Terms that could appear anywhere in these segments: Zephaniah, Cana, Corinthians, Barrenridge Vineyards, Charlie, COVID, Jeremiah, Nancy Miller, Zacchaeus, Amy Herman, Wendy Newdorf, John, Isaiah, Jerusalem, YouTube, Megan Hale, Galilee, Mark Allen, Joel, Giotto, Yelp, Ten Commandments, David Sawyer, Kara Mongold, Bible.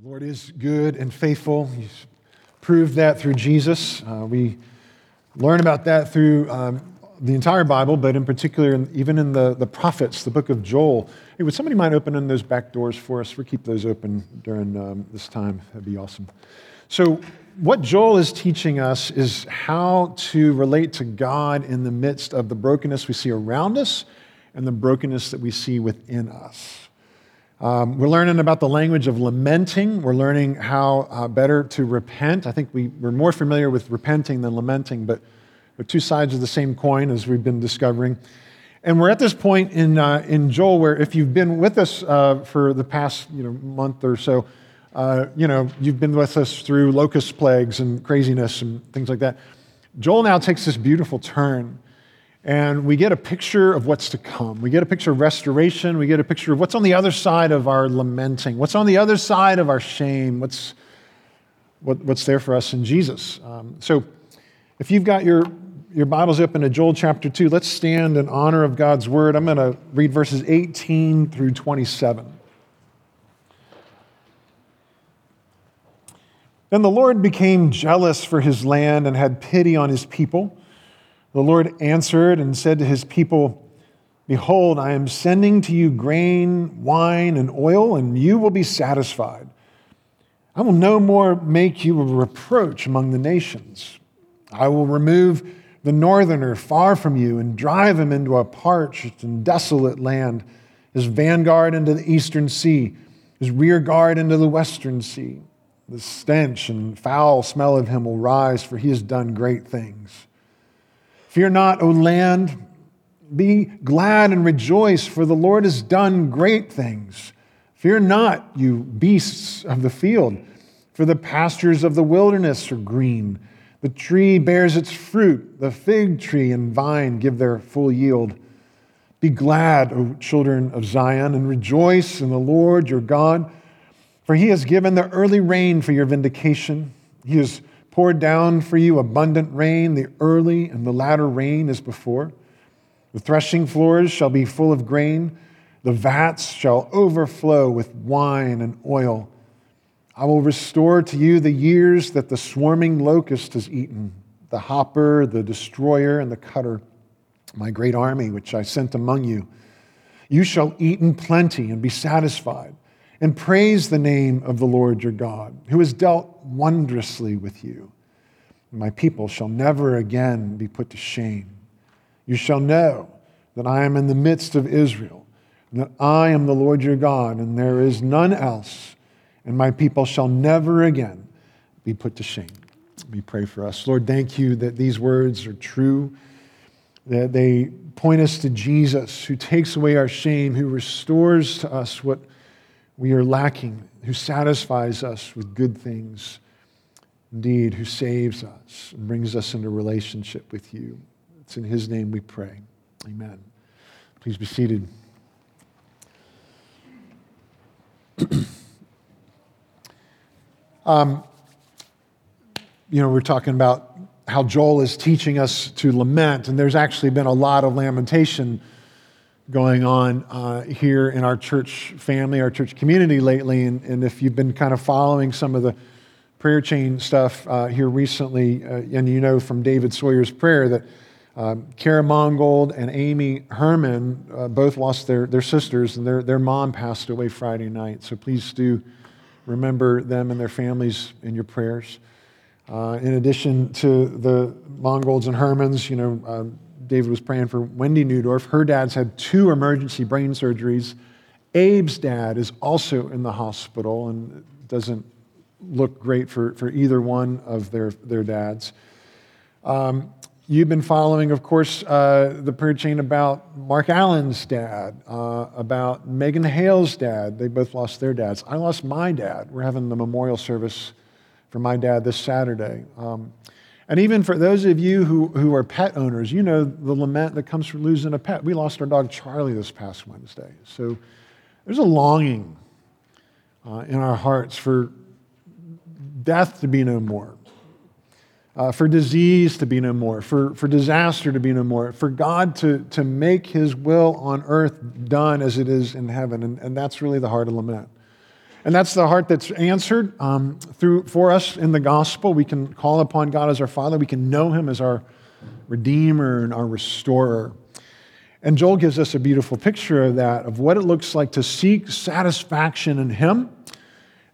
The Lord is good and faithful. He's proved that through Jesus. We learn about that through the entire Bible, but in particular, even in the prophets, the book of Joel. Hey, would somebody mind opening those back doors for us? We'll keep those open during this time. That'd be awesome. So what Joel is teaching us is how to relate to God in the midst of the brokenness we see around us and the brokenness that we see within us. We're learning about the language of lamenting. We're learning how better to repent. I think we're more familiar with repenting than lamenting, but they're two sides of the same coin, as we've been discovering. And we're at this point in Joel where, if you've been with us for the past month or so, you've been with us through locust plagues and craziness and things like that. Joel now takes this beautiful turn. And we get a picture of what's to come. We get a picture of restoration. We get a picture of what's on the other side of our lamenting. What's on the other side of our shame. What's there for us in Jesus. So if you've got your Bibles open to Joel chapter 2, let's stand in honor of God's word. I'm going to read verses 18 through 27. Then the Lord became jealous for his land and had pity on his people. The Lord answered and said to his people, "Behold, I am sending to you grain, wine, and oil, and you will be satisfied. I will no more make you a reproach among the nations. I will remove the northerner far from you and drive him into a parched and desolate land, his vanguard into the eastern sea, his rear guard into the western sea. The stench and foul smell of him will rise, for he has done great things. Fear not, O land, be glad and rejoice, for the Lord has done great things. Fear not, you beasts of the field, for the pastures of the wilderness are green. The tree bears its fruit, the fig tree and vine give their full yield. Be glad, O children of Zion, and rejoice in the Lord your God, for he has given the early rain for your vindication. He has poured down for you abundant rain, the early and the latter rain as before. The threshing floors shall be full of grain. The vats shall overflow with wine and oil. I will restore to you the years that the swarming locust has eaten, the hopper, the destroyer, and the cutter, my great army which I sent among you. You shall eat in plenty and be satisfied, and praise the name of the Lord your God, who has dealt wondrously with you. My people shall never again be put to shame. You shall know that I am in the midst of Israel, and that I am the Lord your God, and there is none else, and my people shall never again be put to shame." We pray for us. Lord, thank you that these words are true, that they point us to Jesus, who takes away our shame, who restores to us what we are lacking, who satisfies us with good things, indeed, who saves us and brings us into relationship with you. It's in his name we pray. Amen. Please be seated. We're talking about how Joel is teaching us to lament, and there's actually been a lot of lamentation going on here in our church family, our church community lately. And if you've been kind of following some of the prayer chain stuff here recently, and you know from David Sawyer's prayer that Kara Mongold and Amy Herman both lost their sisters, and their mom passed away Friday night. So please do remember them and their families in your prayers. In addition to the Mongolds and Hermans, David was praying for Wendy Newdorf. Her dad's had 2 emergency brain surgeries. Abe's dad is also in the hospital, and it doesn't look great for either one of their dads. You've been following, of course, the prayer chain about Mark Allen's dad, about Megan Hale's dad. They both lost their dads. I lost my dad. We're having the memorial service for my dad this Saturday. And even for those of you who are pet owners, you know the lament that comes from losing a pet. We lost our dog Charlie this past Wednesday. So there's a longing in our hearts for death to be no more, for disease to be no more, for disaster to be no more, for God to make his will on earth done as it is in heaven. And that's really the heart of lament. And that's the heart that's answered for us in the gospel. We can call upon God as our Father. We can know him as our Redeemer and our Restorer. And Joel gives us a beautiful picture of that, of what it looks like to seek satisfaction in him,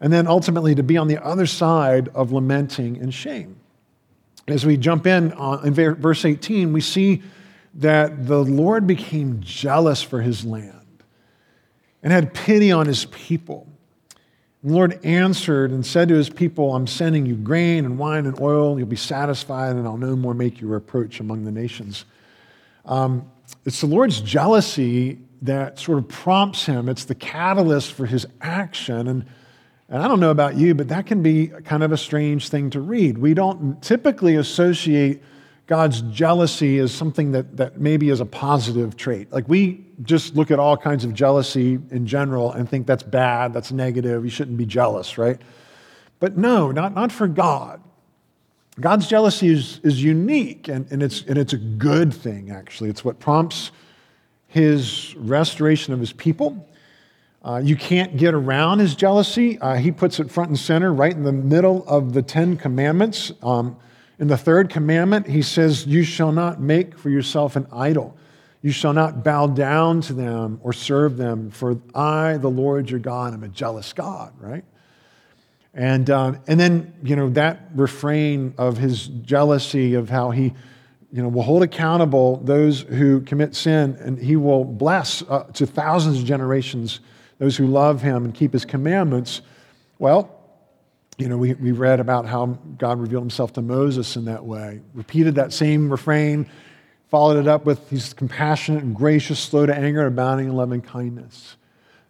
and then ultimately to be on the other side of lamenting and shame. As we jump in verse 18, we see that the Lord became jealous for his land and had pity on his people. And the Lord answered and said to his people, I'm sending you grain and wine and oil. You'll be satisfied, and I'll no more make you reproach among the nations. It's the Lord's jealousy that sort of prompts him. It's the catalyst for his action. And I don't know about you, but that can be kind of a strange thing to read. We don't typically associate God's jealousy as something that maybe is a positive trait. Like, we just look at all kinds of jealousy in general and think that's bad, that's negative, you shouldn't be jealous, right? But no, not for God. God's jealousy is unique, and it's a good thing, actually. It's what prompts his restoration of his people. You can't get around his jealousy. He puts it front and center, right in the middle of the Ten Commandments. In the third commandment, he says, you shall not make for yourself an idol. You shall not bow down to them or serve them, for I, the Lord your God, am a jealous God, right? And then, that refrain of his jealousy, of how he, will hold accountable those who commit sin, and he will bless to thousands of generations those who love him and keep his commandments. Well, we read about how God revealed himself to Moses in that way, repeated that same refrain, followed it up with, he's compassionate and gracious, slow to anger, abounding in loving kindness.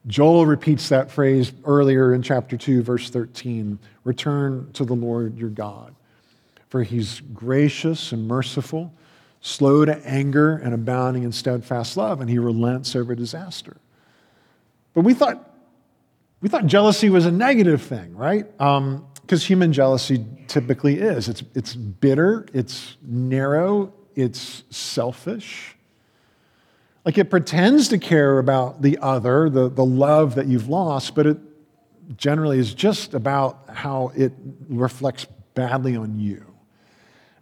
Joel repeats that phrase earlier in chapter 2, verse 13, return to the Lord your God, for he's gracious and merciful, slow to anger and abounding in steadfast love, and he relents over disaster. But we thought jealousy was a negative thing, right? Because human jealousy typically is. It's bitter, it's narrow, it's selfish. Like, it pretends to care about the other, the love that you've lost, but it generally is just about how it reflects badly on you,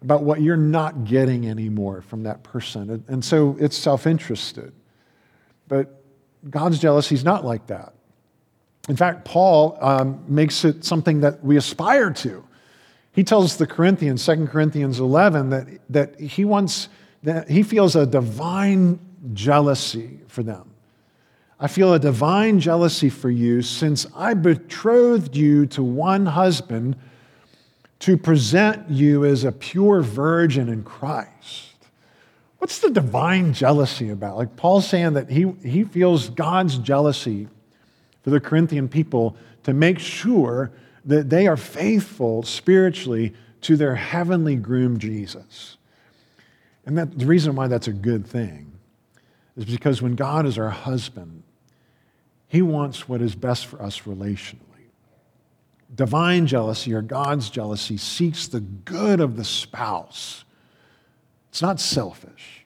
about what you're not getting anymore from that person. And so it's self-interested. But God's jealousy is not like that. In fact, Paul makes it something that we aspire to. He tells the Corinthians, 2 Corinthians 11, that he feels a divine jealousy for them. I feel a divine jealousy for you, since I betrothed you to one husband to present you as a pure virgin in Christ. What's the divine jealousy about? Like, Paul's saying that he feels God's jealousy for the Corinthian people to make sure that they are faithful spiritually to their heavenly groom, Jesus. And that the reason why that's a good thing is because when God is our husband, he wants what is best for us relationally. Divine jealousy, or God's jealousy, seeks the good of the spouse. It's not selfish.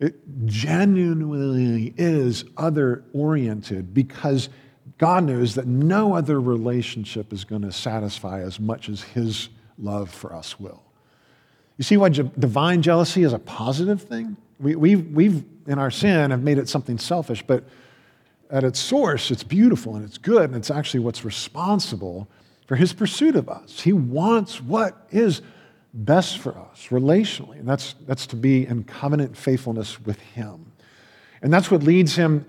It genuinely is other-oriented, because God knows that no other relationship is going to satisfy as much as his love for us will. You see why divine jealousy is a positive thing? We've in our sin, have made it something selfish, but at its source, it's beautiful and it's good, and it's actually what's responsible for his pursuit of us. He wants what is best for us relationally, and that's to be in covenant faithfulness with him. And that's what leads him,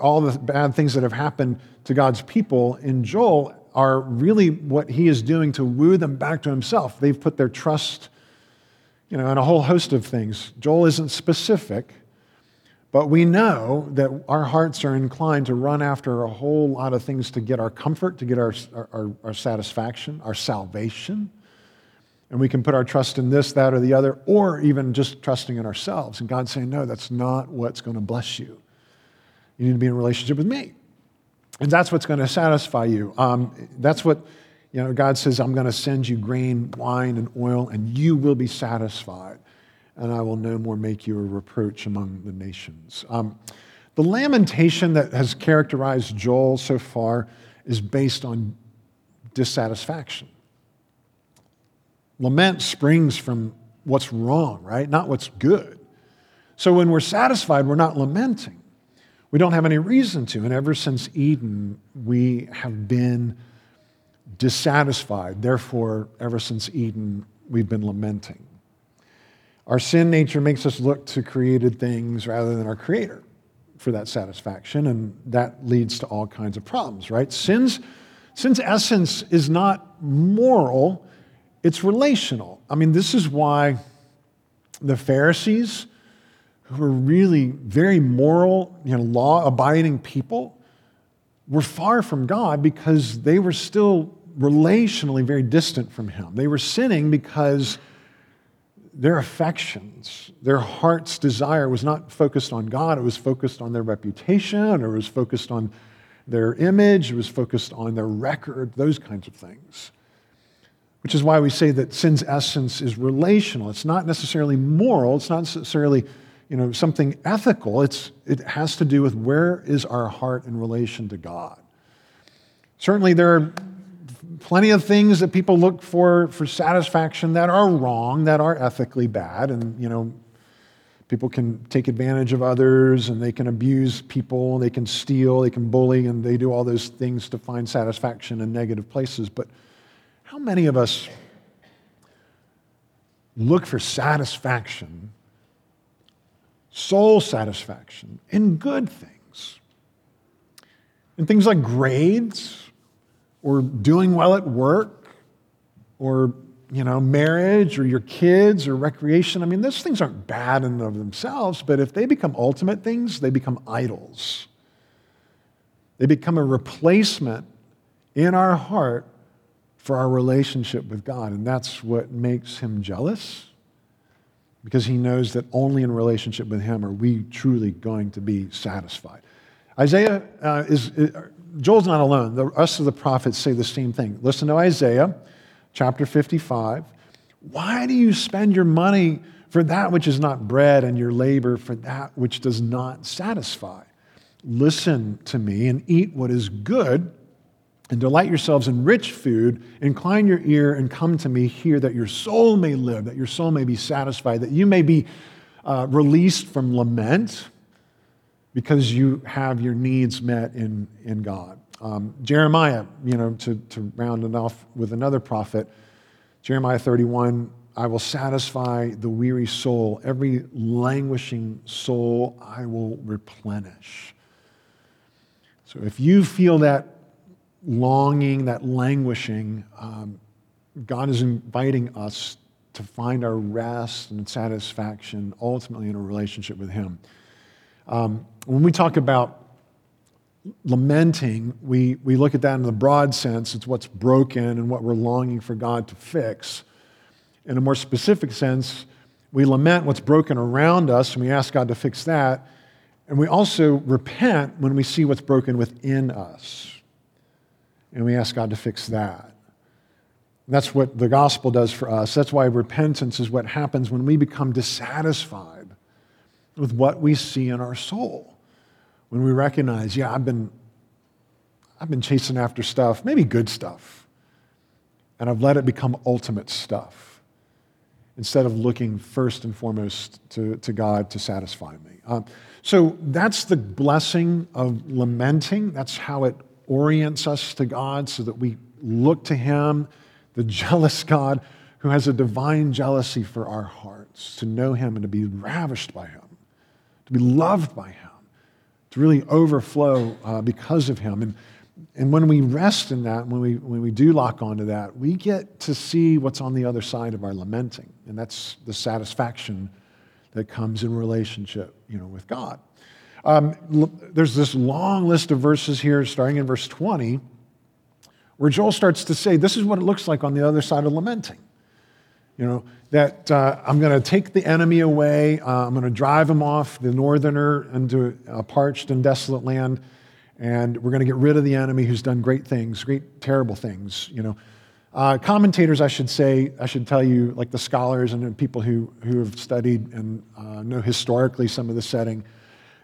all the bad things that have happened to God's people in Joel are really what he is doing to woo them back to himself. They've put their trust, in a whole host of things. Joel isn't specific, but we know that our hearts are inclined to run after a whole lot of things to get our comfort, to get our satisfaction, our salvation. And we can put our trust in this, that, or the other, or even just trusting in ourselves. And God's saying, no, that's not what's going to bless you. You need to be in a relationship with me. And that's what's going to satisfy you. That's what, God says, I'm going to send you grain, wine, and oil, and you will be satisfied. And I will no more make you a reproach among the nations. The lamentation that has characterized Joel so far is based on dissatisfaction. Lament springs from what's wrong, right? Not what's good. So when we're satisfied, we're not lamenting. We don't have any reason to. And ever since Eden, we have been dissatisfied. Therefore, ever since Eden, we've been lamenting. Our sin nature makes us look to created things rather than our Creator for that satisfaction, and that leads to all kinds of problems, right? Sin's essence is not moral, it's relational. I mean, this is why the Pharisees, who were really very moral, law-abiding people, were far from God because they were still relationally very distant from Him. They were sinning because their affections, their heart's desire was not focused on God. It was focused on their reputation, or it was focused on their image. It was focused on their record, those kinds of things. Which is why we say that sin's essence is relational. It's not necessarily moral. It's not necessarily, something ethical. It has to do with where is our heart in relation to God. Certainly there are plenty of things that people look for satisfaction that are wrong, that are ethically bad, and people can take advantage of others, and they can abuse people, they can steal, they can bully, and they do all those things to find satisfaction in negative places. But how many of us look for satisfaction, soul satisfaction, in good things? In things like grades, or doing well at work, or marriage, or your kids, or recreation. I mean, those things aren't bad in and of themselves, but if they become ultimate things, they become idols. They become a replacement in our heart for our relationship with God, and that's what makes Him jealous, because He knows that only in relationship with Him are we truly going to be satisfied. Joel's not alone. The rest of the prophets say the same thing. Listen to Isaiah chapter 55. Why do you spend your money for that which is not bread, and your labor for that which does not satisfy? Listen to me and eat what is good, and delight yourselves in rich food. Incline your ear and come to me here, that your soul may live, that your soul may be satisfied, that you may be released from lament, because you have your needs met in God. Jeremiah, to round it off with another prophet, Jeremiah 31, I will satisfy the weary soul, every languishing soul I will replenish. So if you feel that longing, that languishing, God is inviting us to find our rest and satisfaction ultimately in a relationship with Him. When we talk about lamenting, we look at that in the broad sense. It's what's broken and what we're longing for God to fix. In a more specific sense, we lament what's broken around us, and we ask God to fix that. And we also repent when we see what's broken within us, and we ask God to fix that. And that's what the gospel does for us. That's why repentance is what happens when we become dissatisfied with what we see in our soul. When we recognize, I've been chasing after stuff, maybe good stuff, and I've let it become ultimate stuff, instead of looking first and foremost to God to satisfy me. So that's the blessing of lamenting. That's how it orients us to God, so that we look to Him, the jealous God, who has a divine jealousy for our hearts, to know Him and to be ravished by Him, to be loved by Him, to really overflow because of Him. And when we rest in that, when we do lock onto that, we get to see what's on the other side of our lamenting, and that's the satisfaction that comes in relationship, with God. There's this long list of verses here, starting in verse 20, where Joel starts to say, this is what it looks like on the other side of lamenting. That I'm going to take the enemy away, I'm going to drive him off, the northerner, into a parched and desolate land, and we're going to get rid of the enemy who's done great things, great terrible things. Commentators, I should tell you, like the scholars and people who have studied and know historically some of the setting,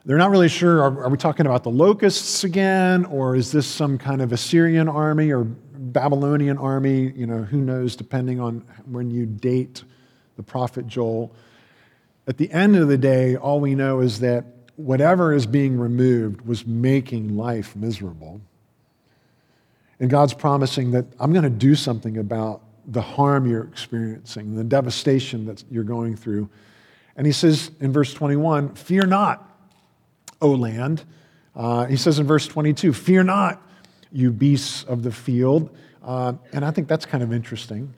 They're not really sure, are we talking about the locusts again, or is this some kind of Assyrian army or Babylonian army? You know, who knows, depending on when you date the prophet Joel. At the end of the day, all we know is that whatever is being removed was making life miserable. And God's promising that I'm going to do something about the harm you're experiencing, the devastation that you're going through. And he says in verse 21, fear not, O land. He says in verse 22, fear not, you beasts of the field. And I think that's kind of interesting,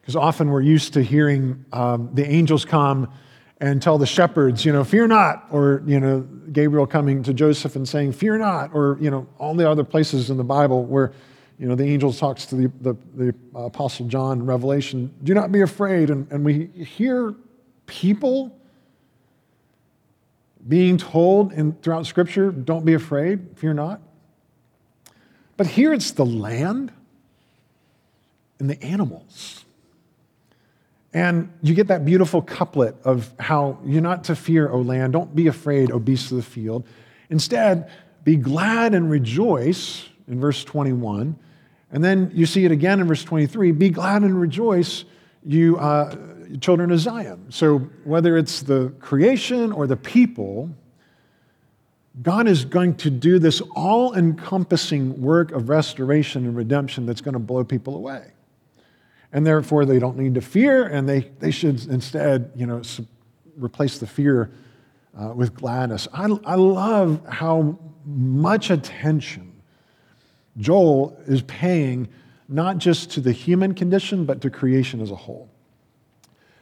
because often we're used to hearing the angels come and tell the shepherds, you know, fear not, or, you know, Gabriel coming to Joseph and saying, fear not, or, you know, all the other places in the Bible where, you know, the angel talks to the Apostle John in Revelation, do not be afraid. And we hear people being told throughout Scripture, don't be afraid, fear not. But here it's the land and the animals. And you get that beautiful couplet of how you're not to fear, O land, don't be afraid, O beasts of the field. Instead, be glad and rejoice in verse 21. And then you see it again in verse 23, be glad and rejoice, you children of Zion. So whether it's the creation or the people, God is going to do this all-encompassing work of restoration and redemption that's going to blow people away. And therefore, they don't need to fear, and they should instead, you know, replace the fear with gladness. I love how much attention Joel is paying not just to the human condition, but to creation as a whole.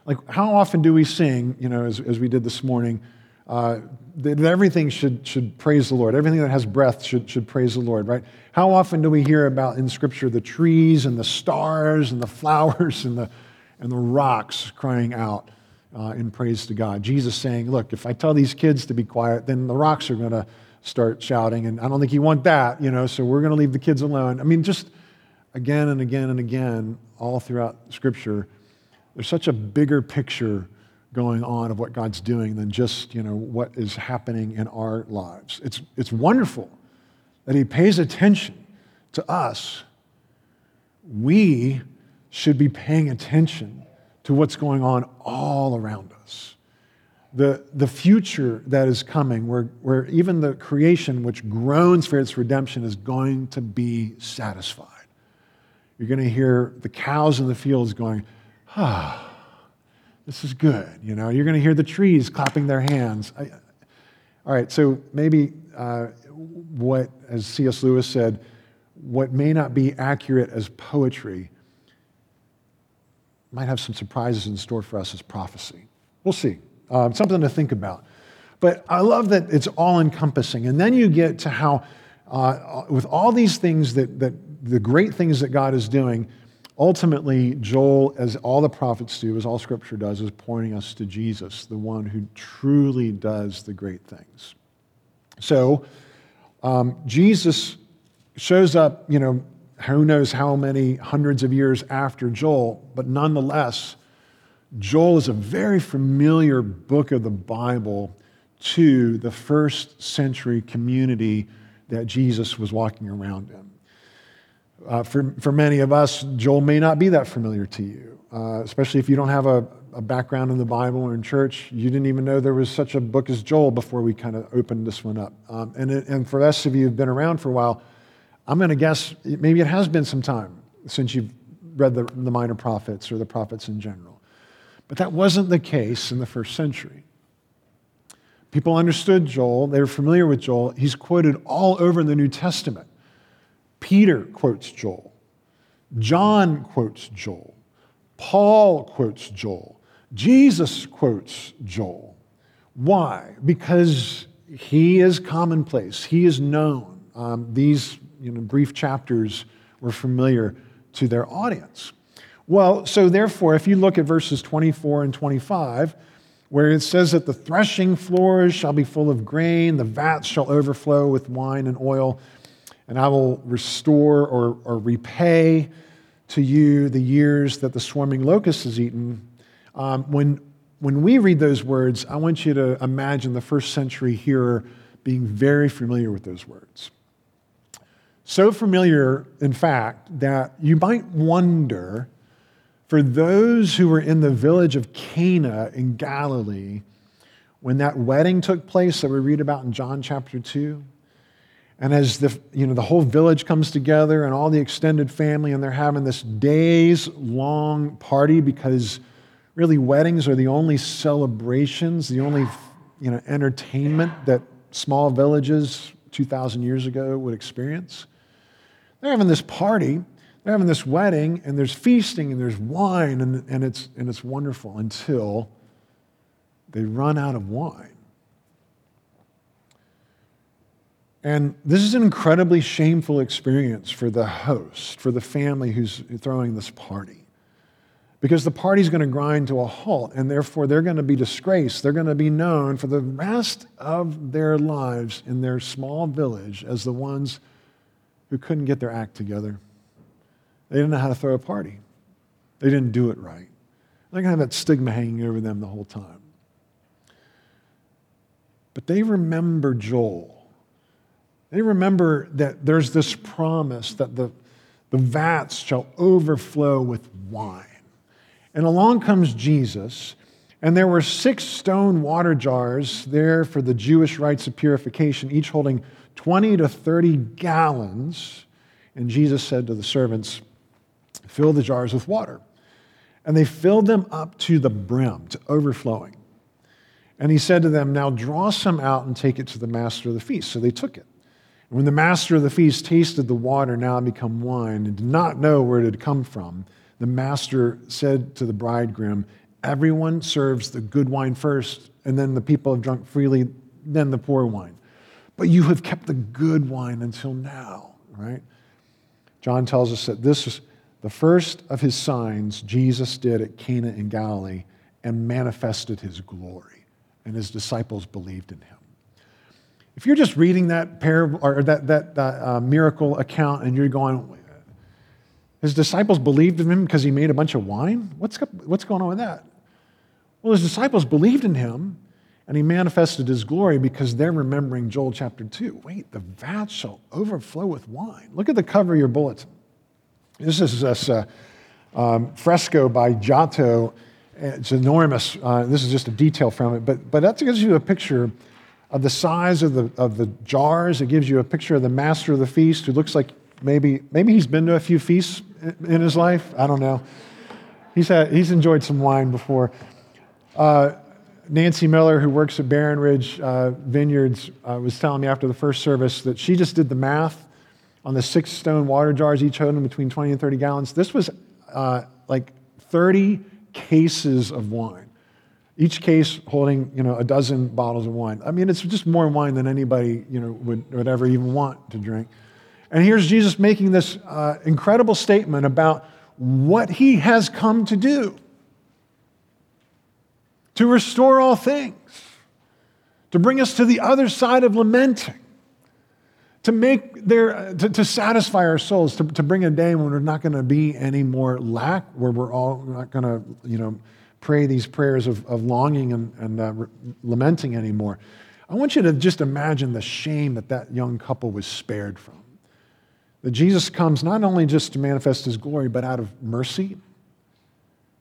Like, how often do we sing, you know, as we did this morning, that everything should praise the Lord. Everything that has breath should praise the Lord, right? How often do we hear about in Scripture the trees and the stars and the flowers and the rocks crying out in praise to God? Jesus saying, look, if I tell these kids to be quiet, then the rocks are going to start shouting, and I don't think you want that, you know, so we're going to leave the kids alone. I mean, just again and again and again, all throughout Scripture, there's such a bigger picture going on of what God's doing than just, you know, what is happening in our lives. It's wonderful that he pays attention to us. We should be paying attention to what's going on all around us. The future that is coming, where even the creation which groans for its redemption is going to be satisfied. You're going to hear the cows in the fields going, ah, this is good, you know. You're going to hear the trees clapping their hands. All right, so maybe what, as C.S. Lewis said, what may not be accurate as poetry might have some surprises in store for us as prophecy. We'll see. Something to think about. But I love that it's all-encompassing. And then you get to how, with all these things, that the great things that God is doing, ultimately, Joel, as all the prophets do, as all Scripture does, is pointing us to Jesus, the one who truly does the great things. So, Jesus shows up, you know, who knows how many hundreds of years after Joel, but nonetheless, Joel is a very familiar book of the Bible to the first century community that Jesus was walking around in. For many of us, Joel may not be that familiar to you, especially if you don't have a background in the Bible or in church. You didn't even know there was such a book as Joel before we kind of opened this one up. And for us, if you've been around for a while, I'm going to guess maybe it has been some time since you've read the minor prophets or the prophets in general. But that wasn't the case in the first century. People understood Joel. They were familiar with Joel. He's quoted all over in the New Testament. Peter quotes Joel. John quotes Joel. Paul quotes Joel. Jesus quotes Joel. Why? Because he is commonplace. He is known. These, you know, brief chapters were familiar to their audience. Well, so therefore, if you look at verses 24 and 25, where it says that the threshing floors shall be full of grain, the vats shall overflow with wine and oil, and I will restore or repay to you the years that the swarming locust has eaten. When when we read those words, I want you to imagine the first century hearer being very familiar with those words. So familiar, in fact, that you might wonder, for those who were in the village of Cana in Galilee, when that wedding took place that we read about in John chapter 2, and as the whole village comes together and all the extended family, and they're having this days-long party, because really weddings are the only celebrations, the only entertainment that small villages 2,000 years ago would experience. They're having this party, they're having this wedding, and there's feasting and there's wine, and it's wonderful until they run out of wine. And this is an incredibly shameful experience for the host, for the family who's throwing this party, because the party's going to grind to a halt, and therefore they're going to be disgraced. They're going to be known for the rest of their lives in their small village as the ones who couldn't get their act together. They didn't know how to throw a party. They didn't do it right. They're going to have that stigma hanging over them the whole time. But they remember Joel. They remember that there's this promise that the vats shall overflow with wine. And along comes Jesus, and there were 6 stone water jars there for the Jewish rites of purification, each holding 20 to 30 gallons. And Jesus said to the servants, "Fill the jars with water." And they filled them up to the brim, to overflowing. And he said to them, "Now draw some out and take it to the master of the feast." So they took it. When the master of the feast tasted the water now become wine and did not know where it had come from, the master said to the bridegroom, "Everyone serves the good wine first, and then the people have drunk freely, then the poor wine. But you have kept the good wine until now," right? John tells us that this is the first of his signs Jesus did at Cana in Galilee and manifested his glory, and his disciples believed in him. If you're just reading that parable or that miracle account and you're going, his disciples believed in him because he made a bunch of wine? What's going on with that? Well, his disciples believed in him, and he manifested his glory because they're remembering Joel chapter 2. Wait, the vat shall overflow with wine. Look at the cover of your bulletin. This is this fresco by Giotto. It's enormous. This is just a detail from it, but that gives you a picture of the size of the jars. It gives you a picture of the master of the feast, who looks like maybe he's been to a few feasts in his life. I don't know. He's enjoyed some wine before. Nancy Miller, who works at Barrenridge Vineyards, was telling me after the first service that she just did the math on the 6 stone water jars, each holding between 20 and 30 gallons. This was like 30 cases of wine. Each case holding, a dozen bottles of wine. I mean, it's just more wine than anybody, would ever even want to drink. And here's Jesus making this incredible statement about what he has come to do. To restore all things. To bring us to the other side of lamenting. To make to satisfy our souls. To bring a day when we're not going to be any more lack, where we're all not going to, pray these prayers of longing and lamenting anymore. I want you to just imagine the shame that young couple was spared from. That Jesus comes not only just to manifest his glory, but out of mercy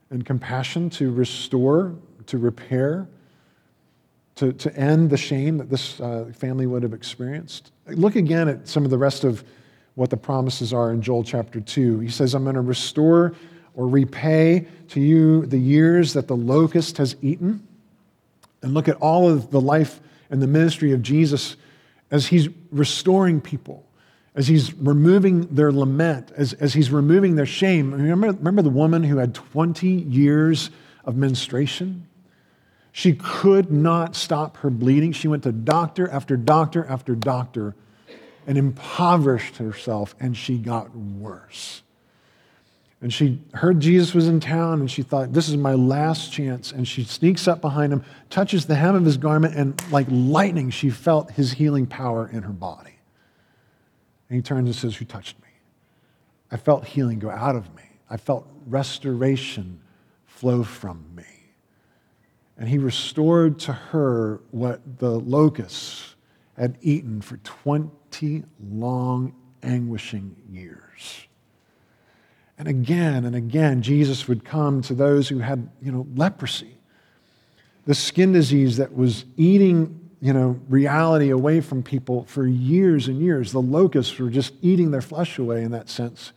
and compassion to restore, to repair, to end the shame that this family would have experienced. Look again at some of the rest of what the promises are in Joel chapter 2. He says, "I'm going to restore or repay to you the years that the locust has eaten." And look at all of the life and the ministry of Jesus as he's restoring people, as he's removing their lament, as he's removing their shame. Remember the woman who had 20 years of menstruation? She could not stop her bleeding. She went to doctor after doctor after doctor and impoverished herself, and she got worse. And she heard Jesus was in town, and she thought, this is my last chance. And she sneaks up behind him, touches the hem of his garment, and like lightning, she felt his healing power in her body. And he turns and says, "Who touched me? I felt healing go out of me. I felt restoration flow from me." And he restored to her what the locusts had eaten for 20 long, anguishing years. And again, Jesus would come to those who had, leprosy, the skin disease that was eating, reality away from people for years and years. The locusts were just eating their flesh away in that sense.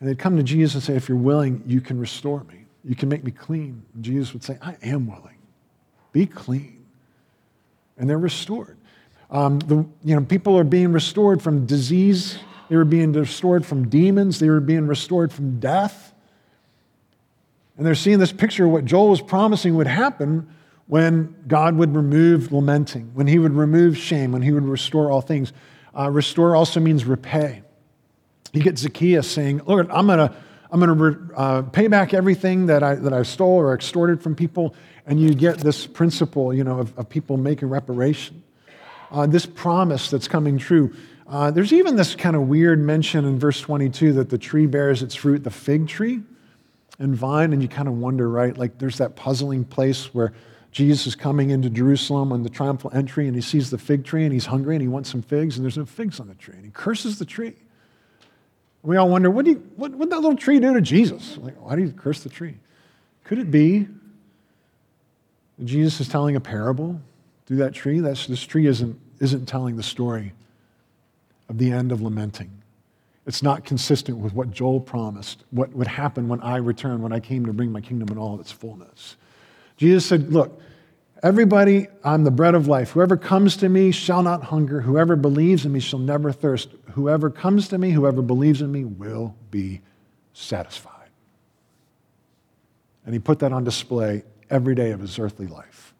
And they'd come to Jesus and say, if you're willing, you can restore me. You can make me clean. And Jesus would say, I am willing. Be clean. And they're restored. People are being restored from disease. They were being restored from demons. They were being restored from death. And they're seeing this picture of what Joel was promising would happen when God would remove lamenting, when he would remove shame, when he would restore all things. Restore also means repay. You get Zacchaeus saying, Lord, I'm going to pay back everything that I stole or extorted from people, and you get this principle, of people making reparation. This promise that's coming true. There's even this kind of weird mention in verse 22 that the tree bears its fruit, the fig tree and vine, and you kind of wonder, right? Like there's that puzzling place where Jesus is coming into Jerusalem on the triumphal entry, and he sees the fig tree, and he's hungry, and he wants some figs, and there's no figs on the tree, and he curses the tree. We all wonder, what did that little tree do to Jesus? Like, why do you curse the tree? Could it be that Jesus is telling a parable through that tree? This tree isn't telling the story of the end of lamenting. It's not consistent with what Joel promised, what would happen when I return, when I came to bring my kingdom in all of its fullness. Jesus said, look, everybody, I'm the bread of life. Whoever comes to me shall not hunger. Whoever believes in me shall never thirst. Whoever comes to me, whoever believes in me will be satisfied. And he put that on display every day of his earthly life.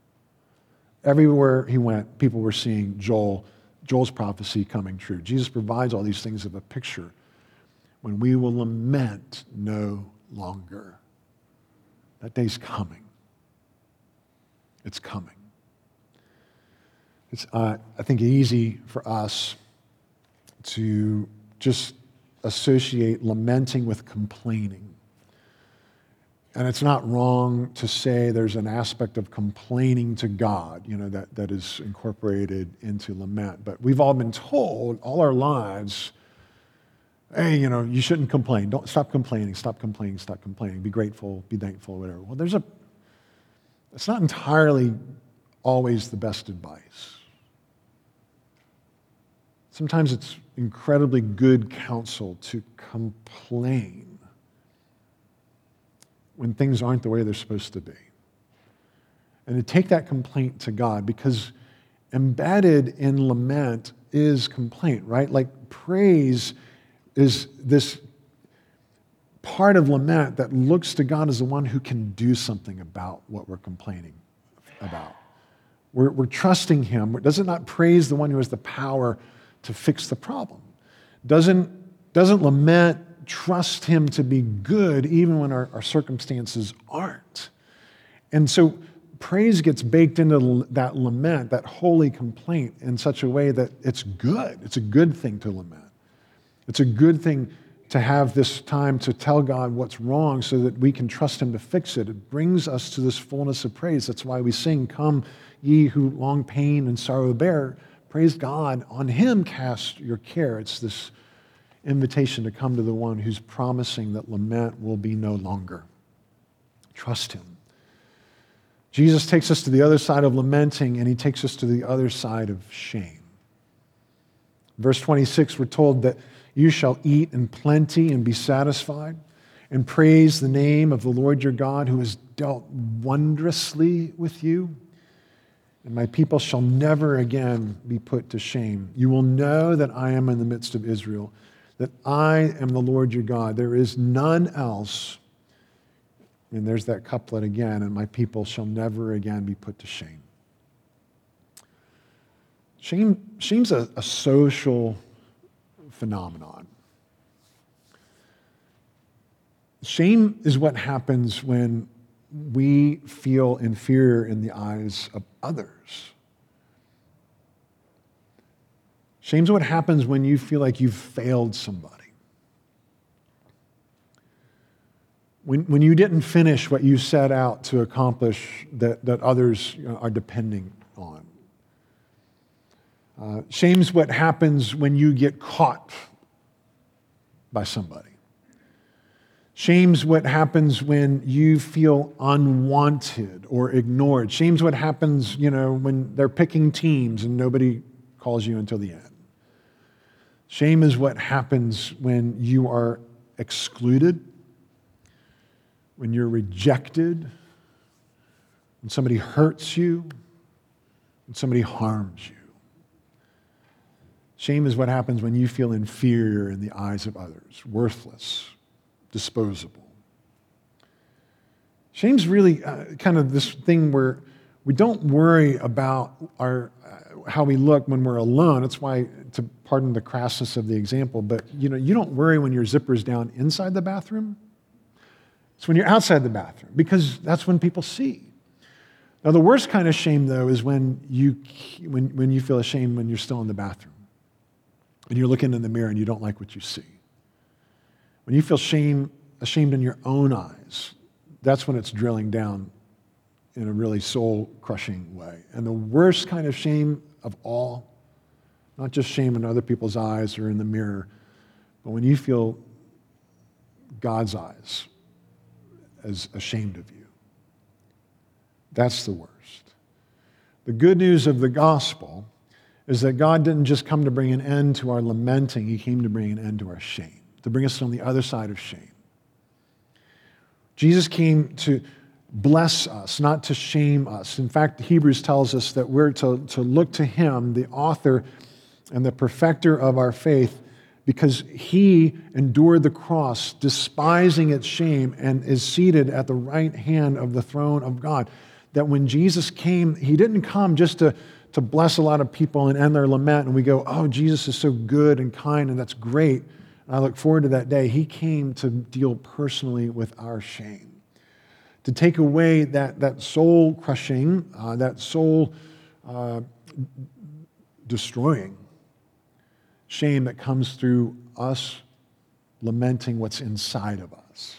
Everywhere he went, people were seeing Joel's prophecy coming true. Jesus provides all these things of a picture when we will lament no longer. That day's coming. It's coming. It's, I think, easy for us to just associate lamenting with complaining. And it's not wrong to say there's an aspect of complaining to God, that is incorporated into lament. But we've all been told all our lives, hey, you shouldn't complain. Don't stop complaining, stop complaining, stop complaining. Be grateful, be thankful, whatever. Well, it's not entirely always the best advice. Sometimes it's incredibly good counsel to complain when things aren't the way they're supposed to be. And to take that complaint to God, because embedded in lament is complaint, right? Like praise is this part of lament that looks to God as the one who can do something about what we're complaining about. We're trusting him. Does it not praise the one who has the power to fix the problem? Doesn't lament trust him to be good even when our circumstances aren't? And so praise gets baked into that lament, that holy complaint, in such a way that it's good. It's a good thing to lament. It's a good thing to have this time to tell God what's wrong so that we can trust him to fix it. It brings us to this fullness of praise. That's why we sing, come ye who long pain and sorrow bear, praise God, on him cast your care. It's this invitation to come to the one who's promising that lament will be no longer. Trust him. Jesus takes us to the other side of lamenting, and he takes us to the other side of shame. Verse 26, we're told that you shall eat in plenty and be satisfied, and praise the name of the Lord your God, who has dealt wondrously with you. And my people shall never again be put to shame. You will know that I am in the midst of Israel, that I am the Lord your God. There is none else. And there's that couplet again, and my people shall never again be put to shame. Shame's a social phenomenon. Shame is what happens when we feel inferior in the eyes of others. Shame's what happens when you feel like you've failed somebody. When you didn't finish what you set out to accomplish that others are depending on. Shame's what happens when you get caught by somebody. Shame's what happens when you feel unwanted or ignored. Shame's what happens, when they're picking teams and nobody calls you until the end. Shame is what happens when you are excluded, when you're rejected, when somebody hurts you, when somebody harms you. Shame is what happens when you feel inferior in the eyes of others, worthless, disposable. Shame's really kind of this thing where we don't worry about how we look when we're alone. That's why, to pardon the crassness of the example, but you don't worry when your zipper's down inside the bathroom. It's when you're outside the bathroom, because that's when people see. Now, the worst kind of shame, though, is when you feel ashamed when you're still in the bathroom and you're looking in the mirror and you don't like what you see. When you feel ashamed in your own eyes, that's when it's drilling down in a really soul-crushing way. And the worst kind of shame of all, not just shame in other people's eyes or in the mirror, but when you feel God's eyes as ashamed of you. That's the worst. The good news of the gospel is that God didn't just come to bring an end to our lamenting. He came to bring an end to our shame, to bring us on the other side of shame. Jesus came to bless us, not to shame us. In fact, Hebrews tells us that we're to look to him, the author and the perfecter of our faith, because he endured the cross, despising its shame, and is seated at the right hand of the throne of God. That when Jesus came, he didn't come just to bless a lot of people and end their lament, and we go, oh, Jesus is so good and kind, and that's great, and I look forward to that day. He came to deal personally with our shame, to take away that soul-crushing, that soul-destroying shame that comes through us lamenting what's inside of us,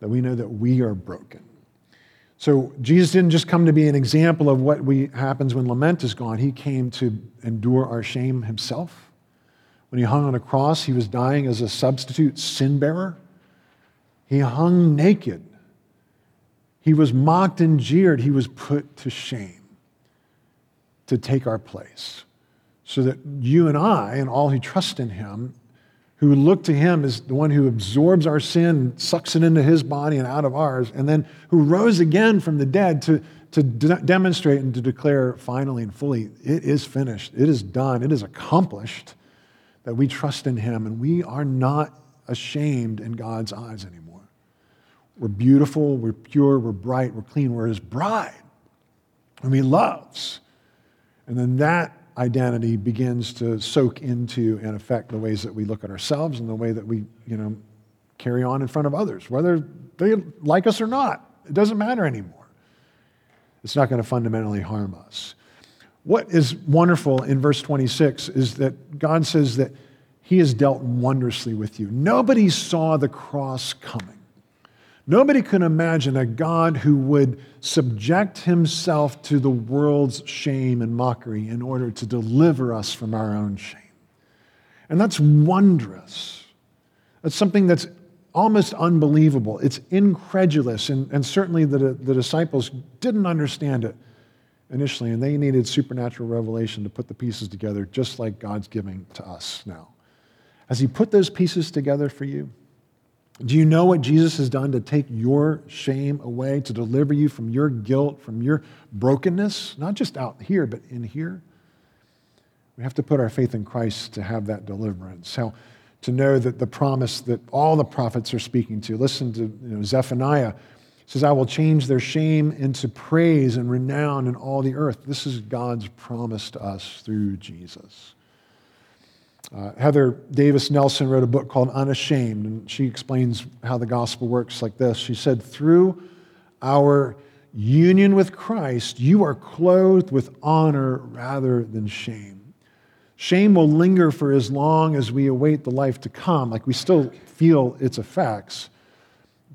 that we know that we are broken. So Jesus didn't just come to be an example of what happens when lament is gone. He came to endure our shame himself. When he hung on a cross, he was dying as a substitute sin bearer. He hung naked. He was mocked and jeered. He was put to shame to take our place, so that you and I and all who trust in him, who look to him as the one who absorbs our sin, sucks it into his body and out of ours, and then who rose again from the dead to demonstrate and to declare finally and fully, it is finished, it is done, it is accomplished, that we trust in him and we are not ashamed in God's eyes anymore. We're beautiful, we're pure, we're bright, we're clean, we're his bride, whom he loves. And then that identity begins to soak into and affect the ways that we look at ourselves and the way that we, carry on in front of others, whether they like us or not. It doesn't matter anymore. It's not going to fundamentally harm us. What is wonderful in verse 26 is that God says that he has dealt wondrously with you. Nobody saw the cross coming. Nobody could imagine a God who would subject himself to the world's shame and mockery in order to deliver us from our own shame. And that's wondrous. That's something that's almost unbelievable. It's incredulous, and certainly the disciples didn't understand it initially, and they needed supernatural revelation to put the pieces together, just like God's giving to us now. Has he put those pieces together for you? Do you know what Jesus has done to take your shame away, to deliver you from your guilt, from your brokenness? Not just out here, but in here. We have to put our faith in Christ to have that deliverance. How to know that the promise that all the prophets are speaking to. Listen to Zephaniah. It says, I will change their shame into praise and renown in all the earth. This is God's promise to us through Jesus. Heather Davis Nelson wrote a book called Unashamed, and she explains how the gospel works like this. She said, through our union with Christ, you are clothed with honor rather than shame. Shame will linger for as long as we await the life to come, like we still feel its effects,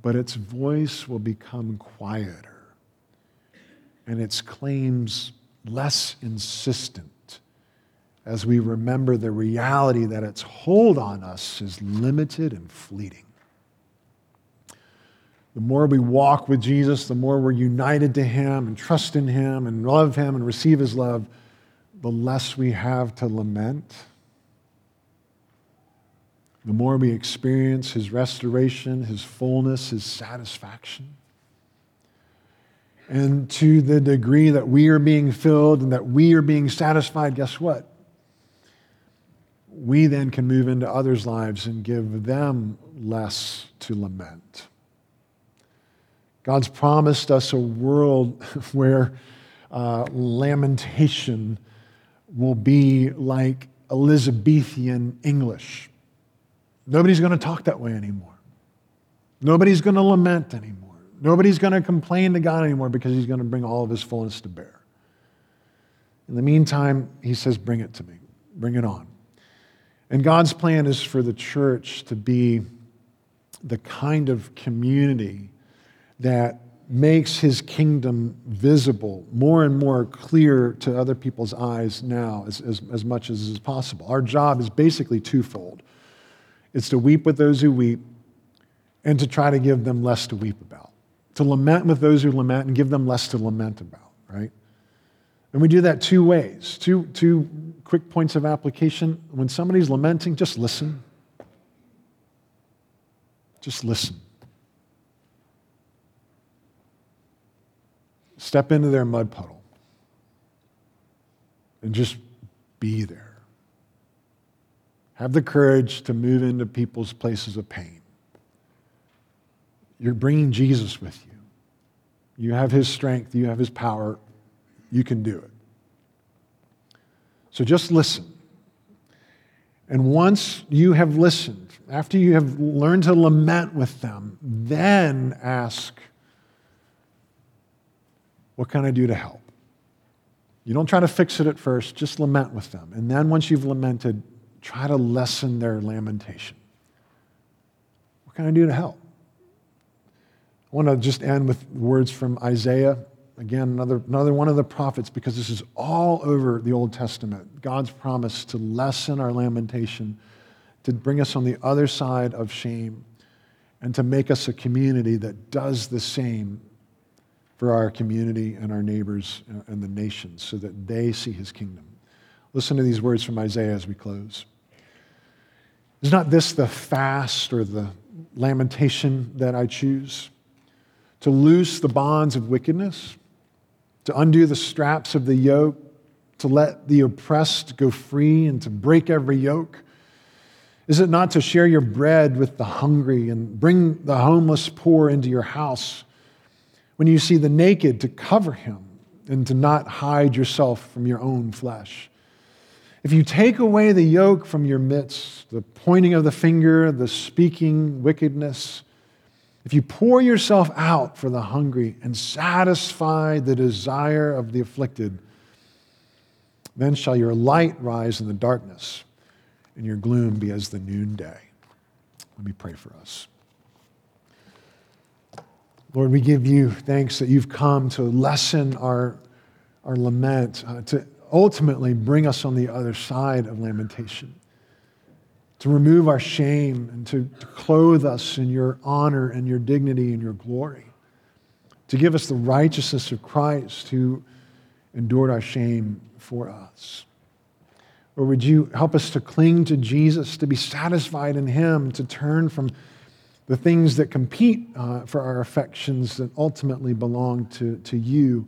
but its voice will become quieter and its claims less insistent as we remember the reality that its hold on us is limited and fleeting. The more we walk with Jesus, the more we're united to Him and trust in Him and love Him and receive His love, the less we have to lament. The more we experience His restoration, His fullness, His satisfaction. And to the degree that we are being filled and that we are being satisfied, guess what? We then can move into others' lives and give them less to lament. God's promised us a world where lamentation will be like Elizabethan English. Nobody's going to talk that way anymore. Nobody's going to lament anymore. Nobody's going to complain to God anymore because He's going to bring all of His fullness to bear. In the meantime, He says, bring it to me. Bring it on. And God's plan is for the church to be the kind of community that makes His kingdom visible, more and more clear to other people's eyes now as much as is possible. Our job is basically twofold. It's to weep with those who weep and to try to give them less to weep about, to lament with those who lament and give them less to lament about, right? And we do that two ways, two quick points of application. When somebody's lamenting, just listen. Just listen. Step into their mud puddle and just be there. Have the courage to move into people's places of pain. You're bringing Jesus with you. You have His strength. You have His power. You can do it. So just listen. And once you have listened, after you have learned to lament with them, then ask, what can I do to help? You don't try to fix it at first, just lament with them. And then once you've lamented, try to lessen their lamentation. What can I do to help? I want to just end with words from Isaiah. Again, another one of the prophets, because this is all over the Old Testament. God's promise to lessen our lamentation, to bring us on the other side of shame, and to make us a community that does the same for our community and our neighbors and the nations so that they see His kingdom. Listen to these words from Isaiah as we close. Is not this the fast or the lamentation that I choose? To loose the bonds of wickedness, to undo the straps of the yoke, to let the oppressed go free and to break every yoke? Is it not to share your bread with the hungry and bring the homeless poor into your house? When you see the naked, to cover him and to not hide yourself from your own flesh. If you take away the yoke from your midst, the pointing of the finger, the speaking wickedness, if you pour yourself out for the hungry and satisfy the desire of the afflicted, then shall your light rise in the darkness and your gloom be as the noonday. Let me pray for us. Lord, we give You thanks that You've come to lessen our lament, to ultimately bring us on the other side of lamentation, to remove our shame and to clothe us in Your honor and Your dignity and Your glory, to give us the righteousness of Christ who endured our shame for us. Or would You help us to cling to Jesus, to be satisfied in Him, to turn from the things that compete for our affections that ultimately belong to You.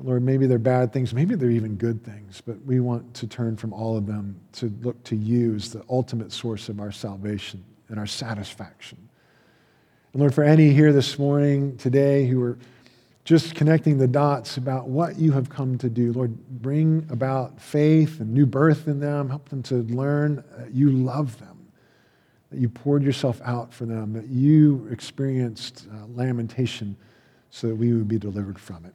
Lord, maybe they're bad things, maybe they're even good things, but we want to turn from all of them to look to You as the ultimate source of our salvation and our satisfaction. And Lord, for any here this morning, today, who are just connecting the dots about what You have come to do, Lord, bring about faith and new birth in them. Help them to learn that You love them, that You poured Yourself out for them, that You experienced lamentation so that we would be delivered from it.